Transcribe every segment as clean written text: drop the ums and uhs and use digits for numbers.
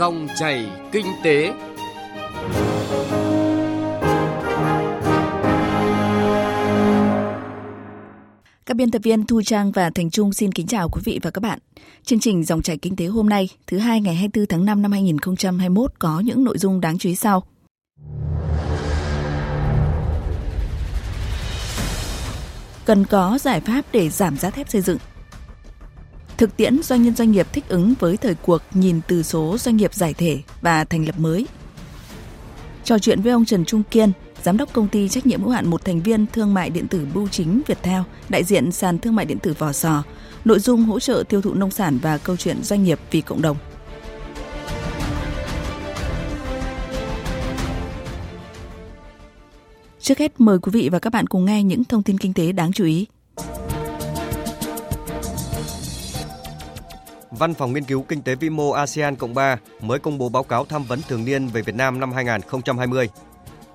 Dòng chảy kinh tế. Các biên tập viên Thu Trang và Thành Trung xin kính chào quý vị và các bạn. Chương trình Dòng chảy kinh tế hôm nay, thứ hai ngày 24 tháng 5 năm 2021 có những nội dung đáng chú ý sau. Cần có giải pháp để giảm giá thép xây dựng. Thực tiễn doanh nghiệp thích ứng với thời cuộc nhìn từ số doanh nghiệp giải thể và thành lập mới. Trò chuyện với ông Trần Trung Kiên, Giám đốc Công ty Trách nhiệm hữu hạn một thành viên Thương mại điện tử Bưu Chính Viettel, đại diện sàn thương mại điện tử Vò Sò, nội dung hỗ trợ tiêu thụ nông sản và câu chuyện doanh nghiệp vì cộng đồng. Trước hết mời quý vị và các bạn cùng nghe những thông tin kinh tế đáng chú ý. Văn phòng Nghiên cứu Kinh tế Vĩ mô ASEAN Cộng 3 mới công bố báo cáo tham vấn thường niên về Việt Nam năm 2020.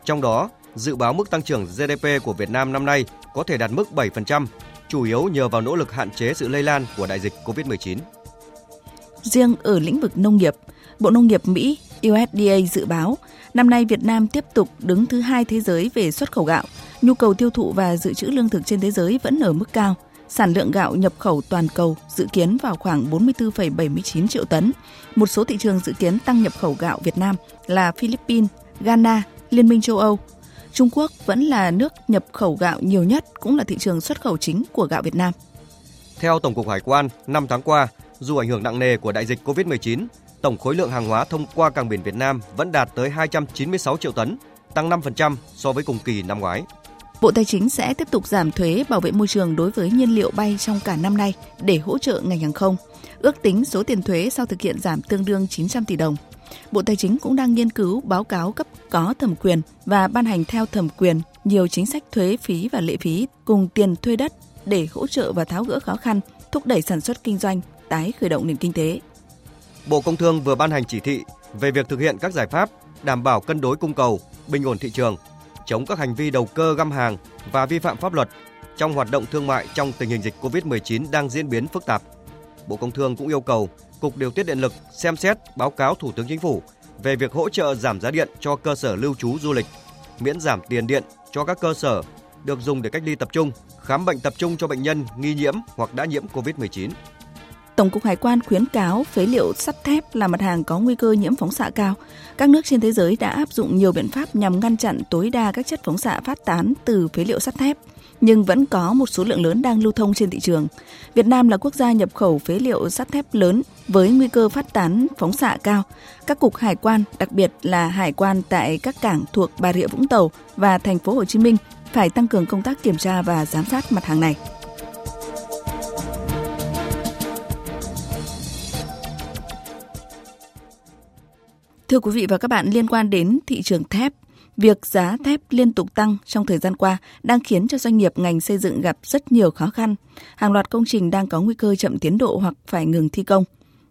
Trong đó, dự báo mức tăng trưởng GDP của Việt Nam năm nay có thể đạt mức 7%, chủ yếu nhờ vào nỗ lực hạn chế sự lây lan của đại dịch COVID-19. Riêng ở lĩnh vực nông nghiệp, Bộ Nông nghiệp Mỹ USDA dự báo năm nay Việt Nam tiếp tục đứng thứ 2 thế giới về xuất khẩu gạo, nhu cầu tiêu thụ và dự trữ lương thực trên thế giới vẫn ở mức cao. Sản lượng gạo nhập khẩu toàn cầu dự kiến vào khoảng 44,79 triệu tấn. Một số thị trường dự kiến tăng nhập khẩu gạo Việt Nam là Philippines, Ghana, Liên minh châu Âu. Trung Quốc vẫn là nước nhập khẩu gạo nhiều nhất, cũng là thị trường xuất khẩu chính của gạo Việt Nam. Theo Tổng cục Hải quan, 5 tháng qua, dù ảnh hưởng nặng nề của đại dịch COVID-19, tổng khối lượng hàng hóa thông qua cảng biển Việt Nam vẫn đạt tới 296 triệu tấn, tăng 5% so với cùng kỳ năm ngoái. Bộ Tài chính sẽ tiếp tục giảm thuế bảo vệ môi trường đối với nhiên liệu bay trong cả năm nay để hỗ trợ ngành hàng không. Ước tính số tiền thuế sau thực hiện giảm tương đương 900 tỷ đồng. Bộ Tài chính cũng đang nghiên cứu báo cáo cấp có thẩm quyền và ban hành theo thẩm quyền nhiều chính sách thuế phí và lệ phí cùng tiền thuê đất để hỗ trợ và tháo gỡ khó khăn, thúc đẩy sản xuất kinh doanh, tái khởi động nền kinh tế. Bộ Công Thương vừa ban hành chỉ thị về việc thực hiện các giải pháp đảm bảo cân đối cung cầu, bình ổn thị trường, chống các hành vi đầu cơ găm hàng và vi phạm pháp luật trong hoạt động thương mại trong tình hình dịch COVID-19 đang diễn biến phức tạp. Bộ Công Thương cũng yêu cầu Cục Điều tiết Điện lực xem xét báo cáo Thủ tướng Chính phủ về việc hỗ trợ giảm giá điện cho cơ sở lưu trú du lịch, miễn giảm tiền điện cho các cơ sở được dùng để cách ly tập trung, khám bệnh tập trung cho bệnh nhân nghi nhiễm hoặc đã nhiễm COVID-19. Tổng cục Hải quan khuyến cáo phế liệu sắt thép là mặt hàng có nguy cơ nhiễm phóng xạ cao. Các nước trên thế giới đã áp dụng nhiều biện pháp nhằm ngăn chặn tối đa các chất phóng xạ phát tán từ phế liệu sắt thép, nhưng vẫn có một số lượng lớn đang lưu thông trên thị trường. Việt Nam là quốc gia nhập khẩu phế liệu sắt thép lớn với nguy cơ phát tán phóng xạ cao. Các cục hải quan, đặc biệt là hải quan tại các cảng thuộc Bà Rịa Vũng Tàu và Thành phố Hồ Chí Minh phải tăng cường công tác kiểm tra và giám sát mặt hàng này. Thưa quý vị và các bạn, liên quan đến thị trường thép, việc giá thép liên tục tăng trong thời gian qua đang khiến cho doanh nghiệp ngành xây dựng gặp rất nhiều khó khăn. Hàng loạt công trình đang có nguy cơ chậm tiến độ hoặc phải ngừng thi công.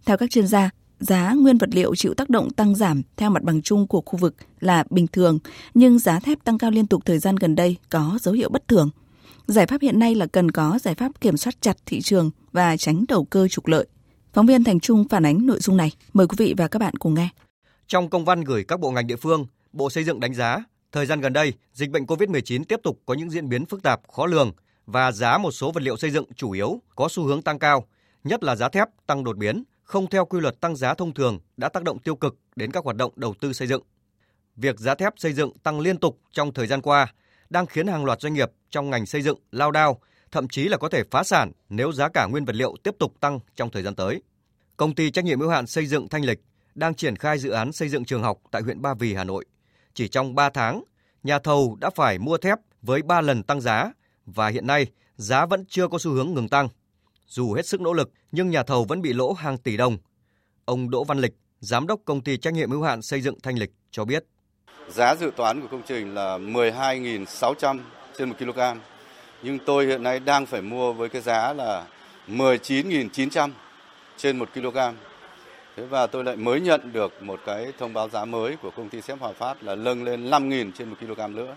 Theo các chuyên gia, giá nguyên vật liệu chịu tác động tăng giảm theo mặt bằng chung của khu vực là bình thường, nhưng giá thép tăng cao liên tục thời gian gần đây có dấu hiệu bất thường. Giải pháp hiện nay là cần có giải pháp kiểm soát chặt thị trường và tránh đầu cơ trục lợi. Phóng viên Thành Trung phản ánh nội dung này. Mời quý vị và các bạn cùng nghe. Trong công văn gửi các bộ ngành địa phương, Bộ Xây dựng đánh giá, thời gian gần đây, dịch bệnh COVID-19 tiếp tục có những diễn biến phức tạp, khó lường và giá một số vật liệu xây dựng chủ yếu có xu hướng tăng cao, nhất là giá thép tăng đột biến, không theo quy luật tăng giá thông thường đã tác động tiêu cực đến các hoạt động đầu tư xây dựng. Việc giá thép xây dựng tăng liên tục trong thời gian qua đang khiến hàng loạt doanh nghiệp trong ngành xây dựng lao đao, thậm chí là có thể phá sản nếu giá cả nguyên vật liệu tiếp tục tăng trong thời gian tới. Công ty trách nhiệm hữu hạn xây dựng Thanh Lịch đang triển khai dự án xây dựng trường học tại huyện Ba Vì, Hà Nội. Chỉ trong 3 tháng, nhà thầu đã phải mua thép với 3 lần tăng giá và hiện nay giá vẫn chưa có xu hướng ngừng tăng. Dù hết sức nỗ lực nhưng nhà thầu vẫn bị lỗ hàng tỷ đồng. Ông Đỗ Văn Lịch, giám đốc công ty trách nhiệm hữu hạn xây dựng Thanh Lịch cho biết. Giá dự toán của công trình là 12.600 trên 1 kg. Nhưng tôi hiện nay đang phải mua với cái giá là 19.900 trên 1 kg. Thế và tôi lại mới nhận được một cái thông báo giá mới của công ty thép Hòa Phát là nâng lên 5.000 trên 1 kg nữa.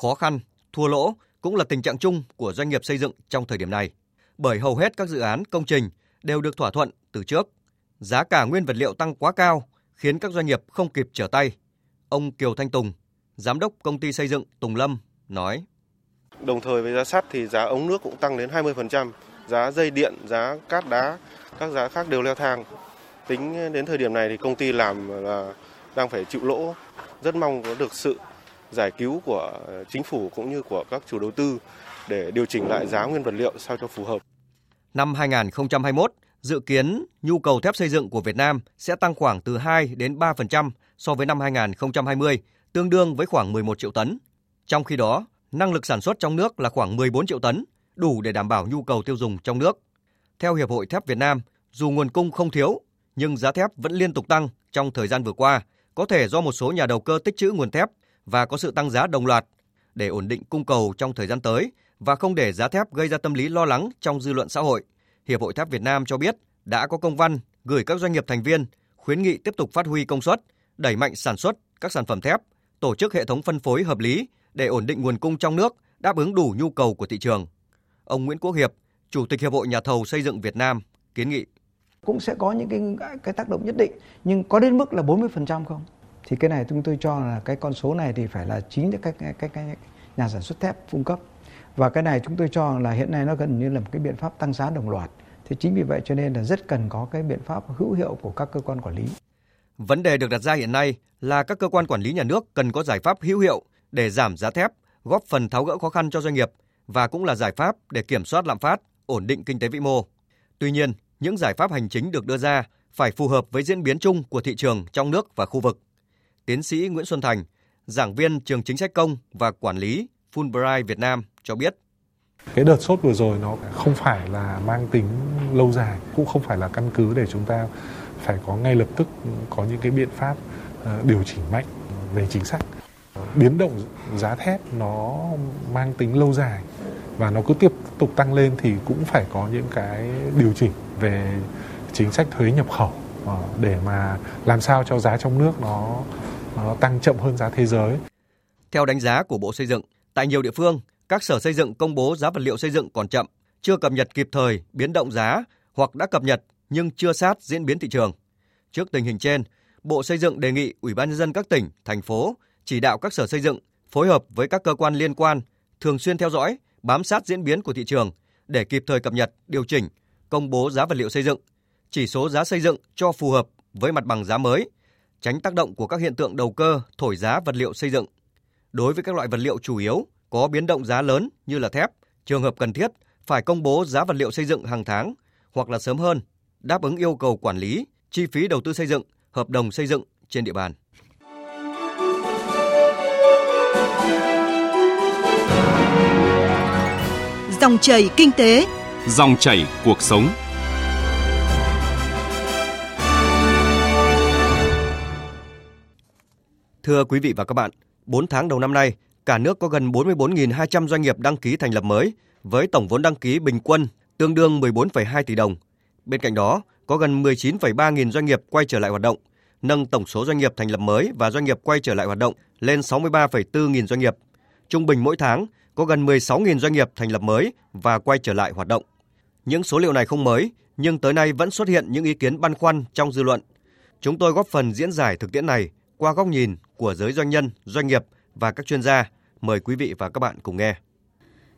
Khó khăn, thua lỗ cũng là tình trạng chung của doanh nghiệp xây dựng trong thời điểm này. Bởi hầu hết các dự án, công trình đều được thỏa thuận từ trước. Giá cả nguyên vật liệu tăng quá cao khiến các doanh nghiệp không kịp trở tay. Ông Kiều Thanh Tùng, giám đốc công ty xây dựng Tùng Lâm nói. Đồng thời với giá sắt thì giá ống nước cũng tăng đến 20%, giá dây điện, giá cát đá, các giá khác đều leo thang. Tính đến thời điểm này thì công ty làm là đang phải chịu lỗ, rất mong có được sự giải cứu của chính phủ cũng như của các chủ đầu tư để điều chỉnh lại giá nguyên vật liệu sao cho phù hợp. Năm 2021, dự kiến nhu cầu thép xây dựng của Việt Nam sẽ tăng khoảng từ 2 đến 3% so với năm 2020, tương đương với khoảng 11 triệu tấn. Trong khi đó, năng lực sản xuất trong nước là khoảng 14 triệu tấn, đủ để đảm bảo nhu cầu tiêu dùng trong nước. Theo Hiệp hội Thép Việt Nam, dù nguồn cung không thiếu, nhưng giá thép vẫn liên tục tăng trong thời gian vừa qua, có thể do một số nhà đầu cơ tích trữ nguồn thép và có sự tăng giá đồng loạt. Để ổn định cung cầu trong thời gian tới và không để giá thép gây ra tâm lý lo lắng trong dư luận xã hội, Hiệp hội Thép Việt Nam cho biết đã có công văn gửi các doanh nghiệp thành viên khuyến nghị tiếp tục phát huy công suất, đẩy mạnh sản xuất các sản phẩm thép, tổ chức hệ thống phân phối hợp lý để ổn định nguồn cung trong nước, đáp ứng đủ nhu cầu của thị trường. Ông Nguyễn Quốc Hiệp, Chủ tịch Hiệp hội Nhà thầu xây dựng Việt Nam, kiến nghị. Cũng sẽ có những cái tác động nhất định, nhưng có đến mức là 40% không? Thì cái này chúng tôi cho là cái con số này thì phải là chính các nhà sản xuất thép cung cấp. Và cái này chúng tôi cho là hiện nay nó gần như là một cái biện pháp tăng giá đồng loạt. Thế chính vì vậy cho nên là rất cần có cái biện pháp hữu hiệu của các cơ quan quản lý. Vấn đề được đặt ra hiện nay là các cơ quan quản lý nhà nước cần có giải pháp hữu hiệu để giảm giá thép, góp phần tháo gỡ khó khăn cho doanh nghiệp và cũng là giải pháp để kiểm soát lạm phát, ổn định kinh tế vĩ mô. Tuy nhiên, những giải pháp hành chính được đưa ra phải phù hợp với diễn biến chung của thị trường trong nước và khu vực. Tiến sĩ Nguyễn Xuân Thành, giảng viên Trường Chính sách Công và Quản lý Fulbright Việt Nam cho biết. Cái đợt sốt vừa rồi nó không phải là mang tính lâu dài, cũng không phải là căn cứ để chúng ta phải có ngay lập tức có những cái biện pháp điều chỉnh mạnh về chính sách. Biến động giá thép nó mang tính lâu dài và nó cứ tiếp tục tăng lên thì cũng phải có những cái điều chỉnh về chính sách thuế nhập khẩu để mà làm sao cho giá trong nước nó tăng chậm hơn giá thế giới. Theo đánh giá của Bộ Xây dựng, tại nhiều địa phương, các sở xây dựng công bố giá vật liệu xây dựng còn chậm, chưa cập nhật kịp thời biến động giá hoặc đã cập nhật nhưng chưa sát diễn biến thị trường. Trước tình hình trên, Bộ Xây dựng đề nghị Ủy ban nhân dân các tỉnh, thành phố chỉ đạo các sở xây dựng phối hợp với các cơ quan liên quan thường xuyên theo dõi, bám sát diễn biến của thị trường để kịp thời cập nhật, điều chỉnh, công bố giá vật liệu xây dựng, chỉ số giá xây dựng cho phù hợp với mặt bằng giá mới, tránh tác động của các hiện tượng đầu cơ thổi giá vật liệu xây dựng. Đối với các loại vật liệu chủ yếu có biến động giá lớn như là thép, trường hợp cần thiết phải công bố giá vật liệu xây dựng hàng tháng hoặc là sớm hơn, đáp ứng yêu cầu quản lý, chi phí đầu tư xây dựng, hợp đồng xây dựng trên địa bàn. Dòng chảy kinh tế, dòng chảy cuộc sống. Thưa quý vị và các bạn, 4 tháng đầu năm nay, cả nước có gần 44.200 doanh nghiệp đăng ký thành lập mới với tổng vốn đăng ký bình quân tương đương 14,2 tỷ đồng. Bên cạnh đó, có gần 19,3 nghìn doanh nghiệp quay trở lại hoạt động, nâng tổng số doanh nghiệp thành lập mới và doanh nghiệp quay trở lại hoạt động lên 63,4 nghìn doanh nghiệp. Trung bình mỗi tháng có gần 16 nghìn doanh nghiệp thành lập mới và quay trở lại hoạt động. Những số liệu này không mới, nhưng tới nay vẫn xuất hiện những ý kiến băn khoăn trong dư luận. Chúng tôi góp phần diễn giải thực tiễn này qua góc nhìn của giới doanh nhân, doanh nghiệp và các chuyên gia. Mời quý vị và các bạn cùng nghe.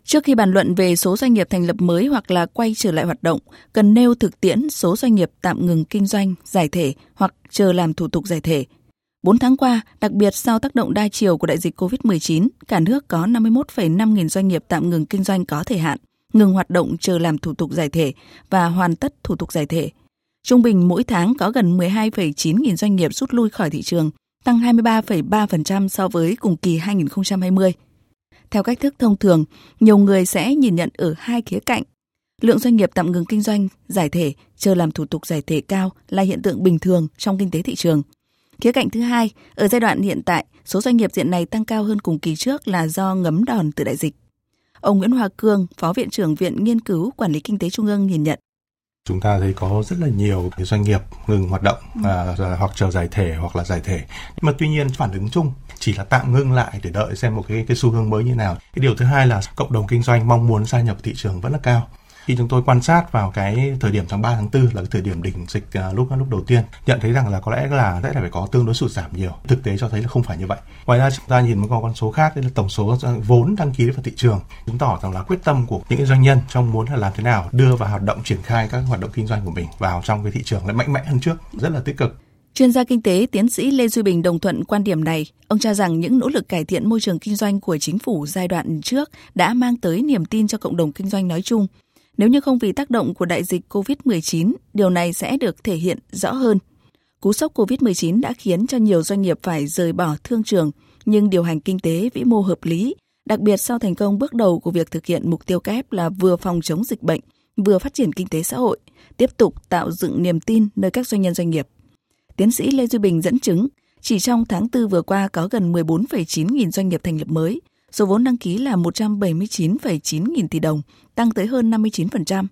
Trước khi bàn luận về số doanh nghiệp thành lập mới hoặc là quay trở lại hoạt động, cần nêu thực tiễn số doanh nghiệp tạm ngừng kinh doanh, giải thể hoặc chờ làm thủ tục giải thể. 4 tháng qua, đặc biệt sau tác động đa chiều của đại dịch COVID-19, cả nước có 51,5 nghìn doanh nghiệp tạm ngừng kinh doanh có thời hạn, ngừng hoạt động chờ làm thủ tục giải thể và hoàn tất thủ tục giải thể. Trung bình mỗi tháng có gần 12,9 nghìn doanh nghiệp rút lui khỏi thị trường, tăng 23,3% so với cùng kỳ 2020. Theo cách thức thông thường, nhiều người sẽ nhìn nhận ở hai khía cạnh. Lượng doanh nghiệp tạm ngừng kinh doanh, giải thể, chờ làm thủ tục giải thể cao là hiện tượng bình thường trong kinh tế thị trường. Khía cạnh thứ hai, ở giai đoạn hiện tại, số doanh nghiệp diện này tăng cao hơn cùng kỳ trước là do ngấm đòn từ đại dịch. Ông Nguyễn Hòa Cường, Phó Viện trưởng Viện Nghiên cứu Quản lý Kinh tế Trung ương nhìn nhận. Chúng ta thấy có rất là nhiều cái doanh nghiệp ngừng hoạt động hoặc chờ giải thể hoặc là giải thể. Nhưng mà tuy nhiên phản ứng chung chỉ là tạm ngưng lại để đợi xem một cái xu hướng mới như nào. Cái điều thứ hai là cộng đồng kinh doanh mong muốn gia nhập thị trường vẫn là cao. Khi chúng tôi quan sát vào cái thời điểm tháng 3, tháng 4 là cái thời điểm đỉnh dịch lúc đầu tiên, nhận thấy rằng là có lẽ là sẽ phải có tương đối sụt giảm nhiều. Thực tế cho thấy là không phải như vậy. Ngoài ra chúng ta nhìn một con số khác, đấy là tổng số vốn đăng ký vào thị trường, chứng tỏ rằng là quyết tâm của những doanh nhân trong muốn là làm thế nào đưa vào hoạt động, triển khai các hoạt động kinh doanh của mình vào trong cái thị trường lại mạnh mẽ hơn trước, rất là tích cực. Chuyên gia kinh tế, tiến sĩ Lê Duy Bình đồng thuận quan điểm này. Ông cho rằng những nỗ lực cải thiện môi trường kinh doanh của chính phủ giai đoạn trước đã mang tới niềm tin cho cộng đồng kinh doanh nói chung. Nếu như không vì tác động của đại dịch COVID-19, điều này sẽ được thể hiện rõ hơn. Cú sốc COVID-19 đã khiến cho nhiều doanh nghiệp phải rời bỏ thương trường, nhưng điều hành kinh tế vĩ mô hợp lý, đặc biệt sau thành công bước đầu của việc thực hiện mục tiêu kép là vừa phòng chống dịch bệnh, vừa phát triển kinh tế xã hội, tiếp tục tạo dựng niềm tin nơi các doanh nhân doanh nghiệp. Tiến sĩ Lê Duy Bình dẫn chứng, chỉ trong tháng 4 vừa qua có gần 14,9 nghìn doanh nghiệp thành lập mới, số vốn đăng ký là 179,9 nghìn tỷ đồng, tăng tới hơn 59%.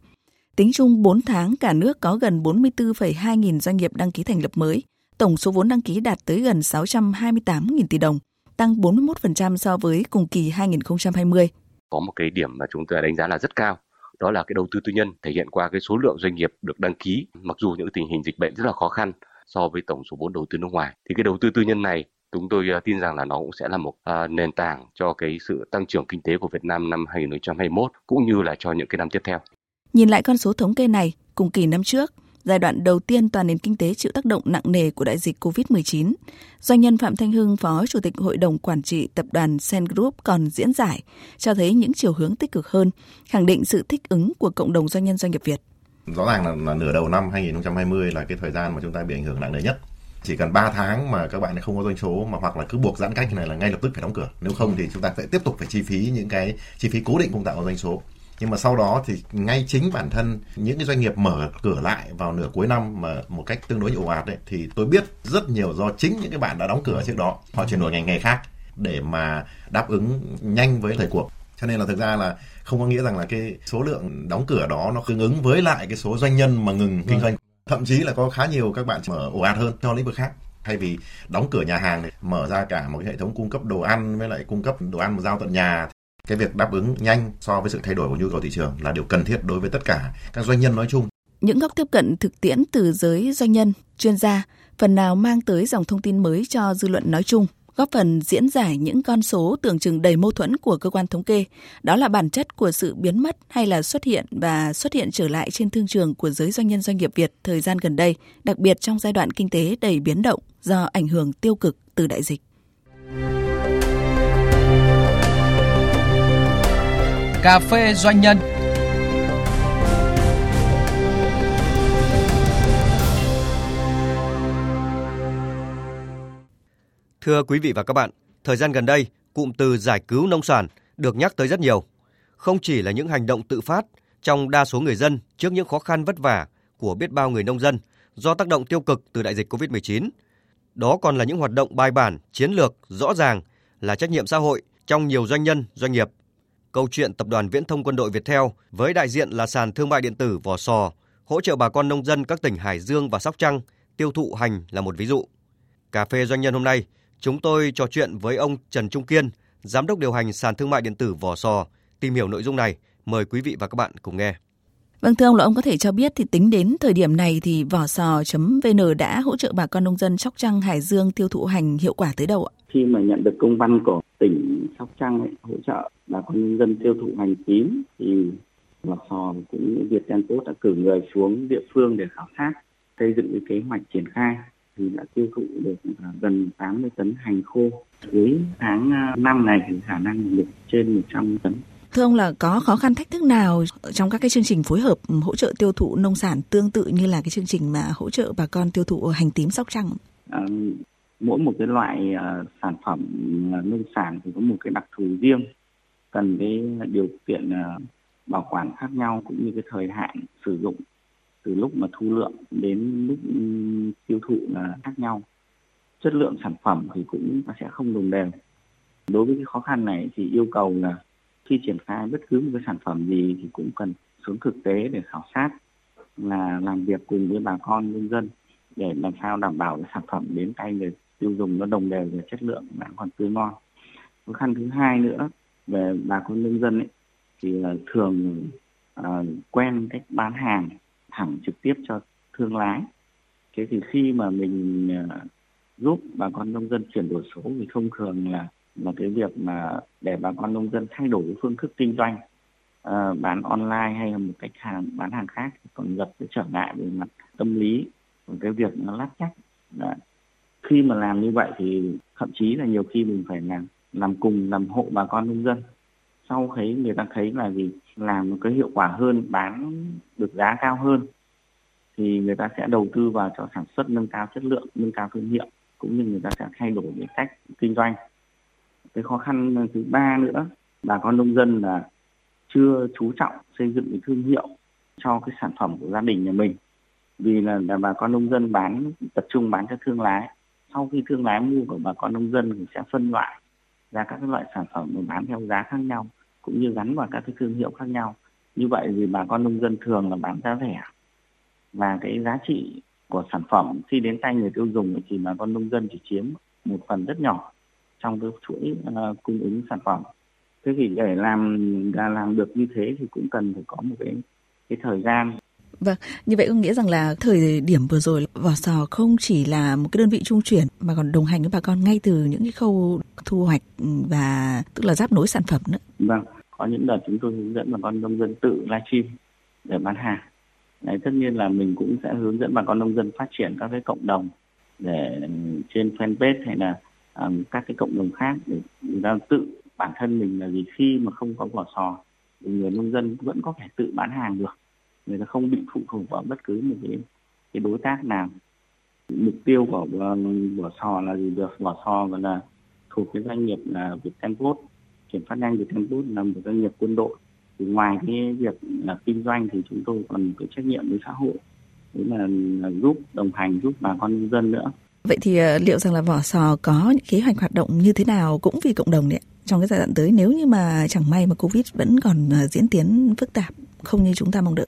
Tính chung 4 tháng, cả nước có gần 44,2 nghìn doanh nghiệp đăng ký thành lập mới, tổng số vốn đăng ký đạt tới gần 628 nghìn tỷ đồng, tăng 41% so với cùng kỳ 2020. Có một cái điểm mà chúng tôi đánh giá là rất cao, đó là cái đầu tư tư nhân thể hiện qua cái số lượng doanh nghiệp được đăng ký, mặc dù những tình hình dịch bệnh rất là khó khăn so với tổng số vốn đầu tư nước ngoài. Thì cái đầu tư tư nhân này chúng tôi tin rằng là nó cũng sẽ là một nền tảng cho cái sự tăng trưởng kinh tế của Việt Nam năm 2021 cũng như là cho những cái năm tiếp theo. Nhìn lại con số thống kê này, cùng kỳ năm trước, giai đoạn đầu tiên toàn nền kinh tế chịu tác động nặng nề của đại dịch COVID-19, doanh nhân Phạm Thanh Hưng, Phó Chủ tịch Hội đồng Quản trị Tập đoàn Sen Group còn diễn giải, cho thấy những chiều hướng tích cực hơn, khẳng định sự thích ứng của cộng đồng doanh nhân doanh nghiệp Việt. Rõ ràng là nửa đầu năm 2020 là cái thời gian mà chúng ta bị ảnh hưởng nặng nề nhất. Chỉ cần 3 tháng mà các bạn không có doanh số mà hoặc là cứ buộc giãn cách này là ngay lập tức phải đóng cửa. Nếu không thì chúng ta sẽ tiếp tục phải chi phí những cái chi phí cố định không tạo doanh số. Nhưng mà sau đó thì ngay chính bản thân những cái doanh nghiệp mở cửa lại vào nửa cuối năm mà một cách tương đối ồ ạt đấy, thì tôi biết rất nhiều do chính những cái bạn đã đóng cửa trước đó, họ chuyển đổi ngành nghề khác để mà đáp ứng nhanh với thời cuộc. Cho nên là thực ra là không có nghĩa rằng là cái số lượng đóng cửa đó nó tương ứng với lại cái số doanh nhân mà ngừng kinh doanh. Thậm chí là có khá nhiều các bạn mở ồ ạt hơn cho lĩnh vực khác. Thay vì đóng cửa nhà hàng thì mở ra cả một cái hệ thống cung cấp đồ ăn với lại cung cấp đồ ăn giao tận nhà. Cái việc đáp ứng nhanh so với sự thay đổi của nhu cầu thị trường là điều cần thiết đối với tất cả các doanh nhân nói chung. Những góc tiếp cận thực tiễn từ giới doanh nhân, chuyên gia phần nào mang tới dòng thông tin mới cho dư luận nói chung, góp phần diễn giải những con số tưởng chừng đầy mâu thuẫn của cơ quan thống kê. Đó là bản chất của sự biến mất hay là xuất hiện trở lại trên thương trường của giới doanh nhân doanh nghiệp Việt thời gian gần đây, đặc biệt trong giai đoạn kinh tế đầy biến động do ảnh hưởng tiêu cực từ đại dịch. Cà phê doanh nhân. Thưa quý vị và các bạn, thời gian gần đây, cụm từ giải cứu nông sản được nhắc tới rất nhiều. Không chỉ là những hành động tự phát trong đa số người dân trước những khó khăn vất vả của biết bao người nông dân do tác động tiêu cực từ đại dịch COVID-19, đó còn là những hoạt động bài bản, chiến lược, rõ ràng là trách nhiệm xã hội trong nhiều doanh nhân, doanh nghiệp. Câu chuyện Tập đoàn Viễn thông Quân đội Viettel với đại diện là sàn thương mại điện tử Vò Sò hỗ trợ bà con nông dân các tỉnh Hải Dương và Sóc Trăng tiêu thụ hành là một ví dụ. Cà phê doanh nhân hôm nay, chúng tôi trò chuyện với ông Trần Trung Kiên, giám đốc điều hành sàn thương mại điện tử Vò Sò. Tìm hiểu nội dung này, mời quý vị và các bạn cùng nghe. Vâng, thưa ông, là ông có thể cho biết thì tính đến thời điểm này thì Vò Sò.vn đã hỗ trợ bà con nông dân Sóc Trăng, Hải Dương tiêu thụ hành hiệu quả tới đâu ạ? Khi mà nhận được công văn của tỉnh Sóc Trăng ấy, hỗ trợ bà con nông dân tiêu thụ hành tím thì Vò Sò cũng Viettel Post đã cử người xuống địa phương để khảo sát, xây dựng cái kế hoạch triển khai. Thì đã tiêu thụ được gần 80 tấn hành khô. Đến tháng 5 này thì khả năng được trên 100 tấn. Thưa ông, là có khó khăn thách thức nào trong các cái chương trình phối hợp hỗ trợ tiêu thụ nông sản tương tự như là cái chương trình mà hỗ trợ bà con tiêu thụ hành tím Sóc Trăng? Mỗi một cái loại sản phẩm nông sản thì có một cái đặc thù riêng, cần cái điều kiện bảo quản khác nhau cũng như cái thời hạn sử dụng. Từ lúc mà thu lượm đến lúc tiêu thụ là khác nhau. Chất lượng sản phẩm thì cũng sẽ không đồng đều. Đối với cái khó khăn này thì yêu cầu là khi triển khai bất cứ một cái sản phẩm gì thì cũng cần xuống thực tế để khảo sát, là làm việc cùng với bà con nông dân để làm sao đảm bảo sản phẩm đến tay người tiêu dùng nó đồng đều về chất lượng và còn tươi ngon. Khó khăn thứ hai nữa về bà con nông dân ấy, thì thường quen cách bán hàng thẳng trực tiếp cho thương lái. Thế thì khi mà mình giúp bà con nông dân chuyển đổi số thì thông thường là cái việc mà để bà con nông dân thay đổi cái phương thức kinh doanh bán online hay là một cách bán hàng khác còn gặp cái trở ngại về mặt tâm lý, cái việc nó lắt nhắt. Khi mà làm như vậy thì thậm chí là nhiều khi mình phải làm hộ bà con nông dân. Sau khi người ta thấy là gì làm một cái hiệu quả hơn, bán được giá cao hơn thì người ta sẽ đầu tư vào cho sản xuất, nâng cao chất lượng, nâng cao thương hiệu, cũng như người ta sẽ thay đổi cái cách kinh doanh. Cái khó khăn thứ ba nữa, bà con nông dân là chưa chú trọng xây dựng cái thương hiệu cho cái sản phẩm của gia đình nhà mình. Vì là bà con nông dân tập trung bán cho thương lái. Sau khi thương lái mua của bà con nông dân thì sẽ phân loại ra các loại sản phẩm để bán theo giá khác nhau, cũng như gắn vào các cái thương hiệu khác nhau. Như vậy thì bà con nông dân thường là bán giá rẻ, và cái giá trị của sản phẩm khi đến tay người tiêu dùng thì bà con nông dân chỉ chiếm một phần rất nhỏ trong cái chuỗi cung ứng sản phẩm. Thế thì để làm được như thế thì cũng cần phải có một cái thời gian. Vâng, như vậy có nghĩa rằng là thời điểm vừa rồi Vò Sò không chỉ là một cái đơn vị trung chuyển mà còn đồng hành với bà con ngay từ những cái khâu thu hoạch và tức là giáp nối sản phẩm nữa. Vâng, có những đợt chúng tôi hướng dẫn bà con nông dân tự livestream để bán hàng. Đấy, tất nhiên là mình cũng sẽ hướng dẫn bà con nông dân phát triển các cái cộng đồng để trên fanpage hay là các cái cộng đồng khác để người ta tự bản thân mình là gì khi mà không có Vò Sò thì người nông dân vẫn có thể tự bán hàng được. Người ta không bị phụ thuộc vào bất cứ một cái đối tác nào. Mục tiêu của Vò Sò là gì được? Vò Sò và là thuộc cái doanh nghiệp là Viettel Post, kiểm phát nhanh Viettel Post là một doanh nghiệp quân đội. Thì ngoài cái việc là kinh doanh thì chúng tôi còn cái trách nhiệm với xã hội, đấy là giúp đồng hành, giúp bà con nông dân nữa. Vậy thì liệu rằng là Vò Sò có những kế hoạch hoạt động như thế nào cũng vì cộng đồng đấy trong cái giai đoạn tới, nếu như mà chẳng may mà Covid vẫn còn diễn tiến phức tạp không như chúng ta mong đợi?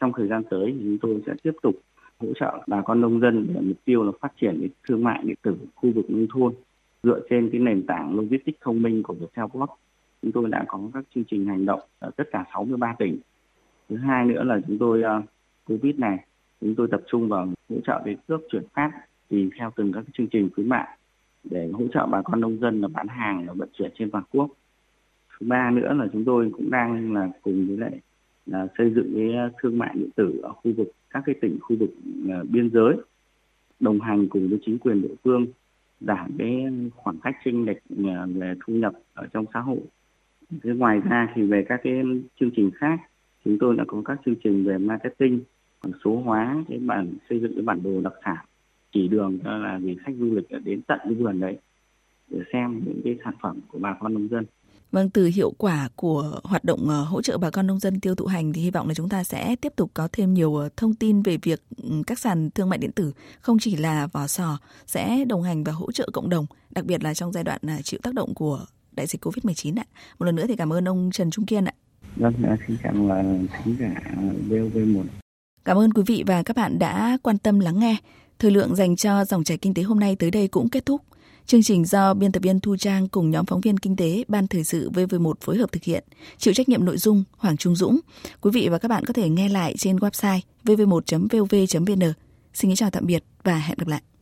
Trong thời gian tới thì chúng tôi sẽ tiếp tục hỗ trợ bà con nông dân để mục tiêu là phát triển cái thương mại điện tử khu vực nông thôn dựa trên cái nền tảng logistics thông minh của Viettel Post. Chúng tôi đã có các chương trình hành động ở tất cả 63 tỉnh. Thứ hai nữa là chúng tôi Covid này chúng tôi tập trung vào hỗ trợ về cước chuyển phát tùy theo từng các chương trình khuyến mại để hỗ trợ bà con nông dân là bán hàng và vận chuyển trên toàn quốc. Thứ ba nữa là chúng tôi cũng đang là cùng với lại là xây dựng cái thương mại điện tử ở khu vực các cái tỉnh khu vực biên giới, đồng hành cùng với chính quyền địa phương giảm cái khoảng cách chênh lệch về thu nhập ở trong xã hội. Thế ngoài ra thì về các cái chương trình khác, chúng tôi đã có các chương trình về marketing, số hóa, xây dựng cái bản đồ đặc sản, chỉ đường cho là vì khách du lịch đến tận cái vườn đấy để xem những cái sản phẩm của bà con nông dân. Vâng, từ hiệu quả của hoạt động hỗ trợ bà con nông dân tiêu thụ hành thì hy vọng là chúng ta sẽ tiếp tục có thêm nhiều thông tin về việc các sàn thương mại điện tử không chỉ là Vò Sò sẽ đồng hành và hỗ trợ cộng đồng, đặc biệt là trong giai đoạn chịu tác động của đại dịch Covid-19 ạ. Một lần nữa thì cảm ơn ông Trần Trung Kiên ạ. Vâng, xin cảm ơn khán giả VOV1. Cảm ơn quý vị và các bạn đã quan tâm lắng nghe. Thời lượng dành cho dòng chảy kinh tế hôm nay tới đây cũng kết thúc. Chương trình do biên tập viên Thu Trang cùng nhóm phóng viên kinh tế Ban Thời sự VV1 phối hợp thực hiện. Chịu trách nhiệm nội dung Hoàng Trung Dũng. Quý vị và các bạn có thể nghe lại trên website vv1.vov.vn. Xin kính chào tạm biệt và hẹn gặp lại.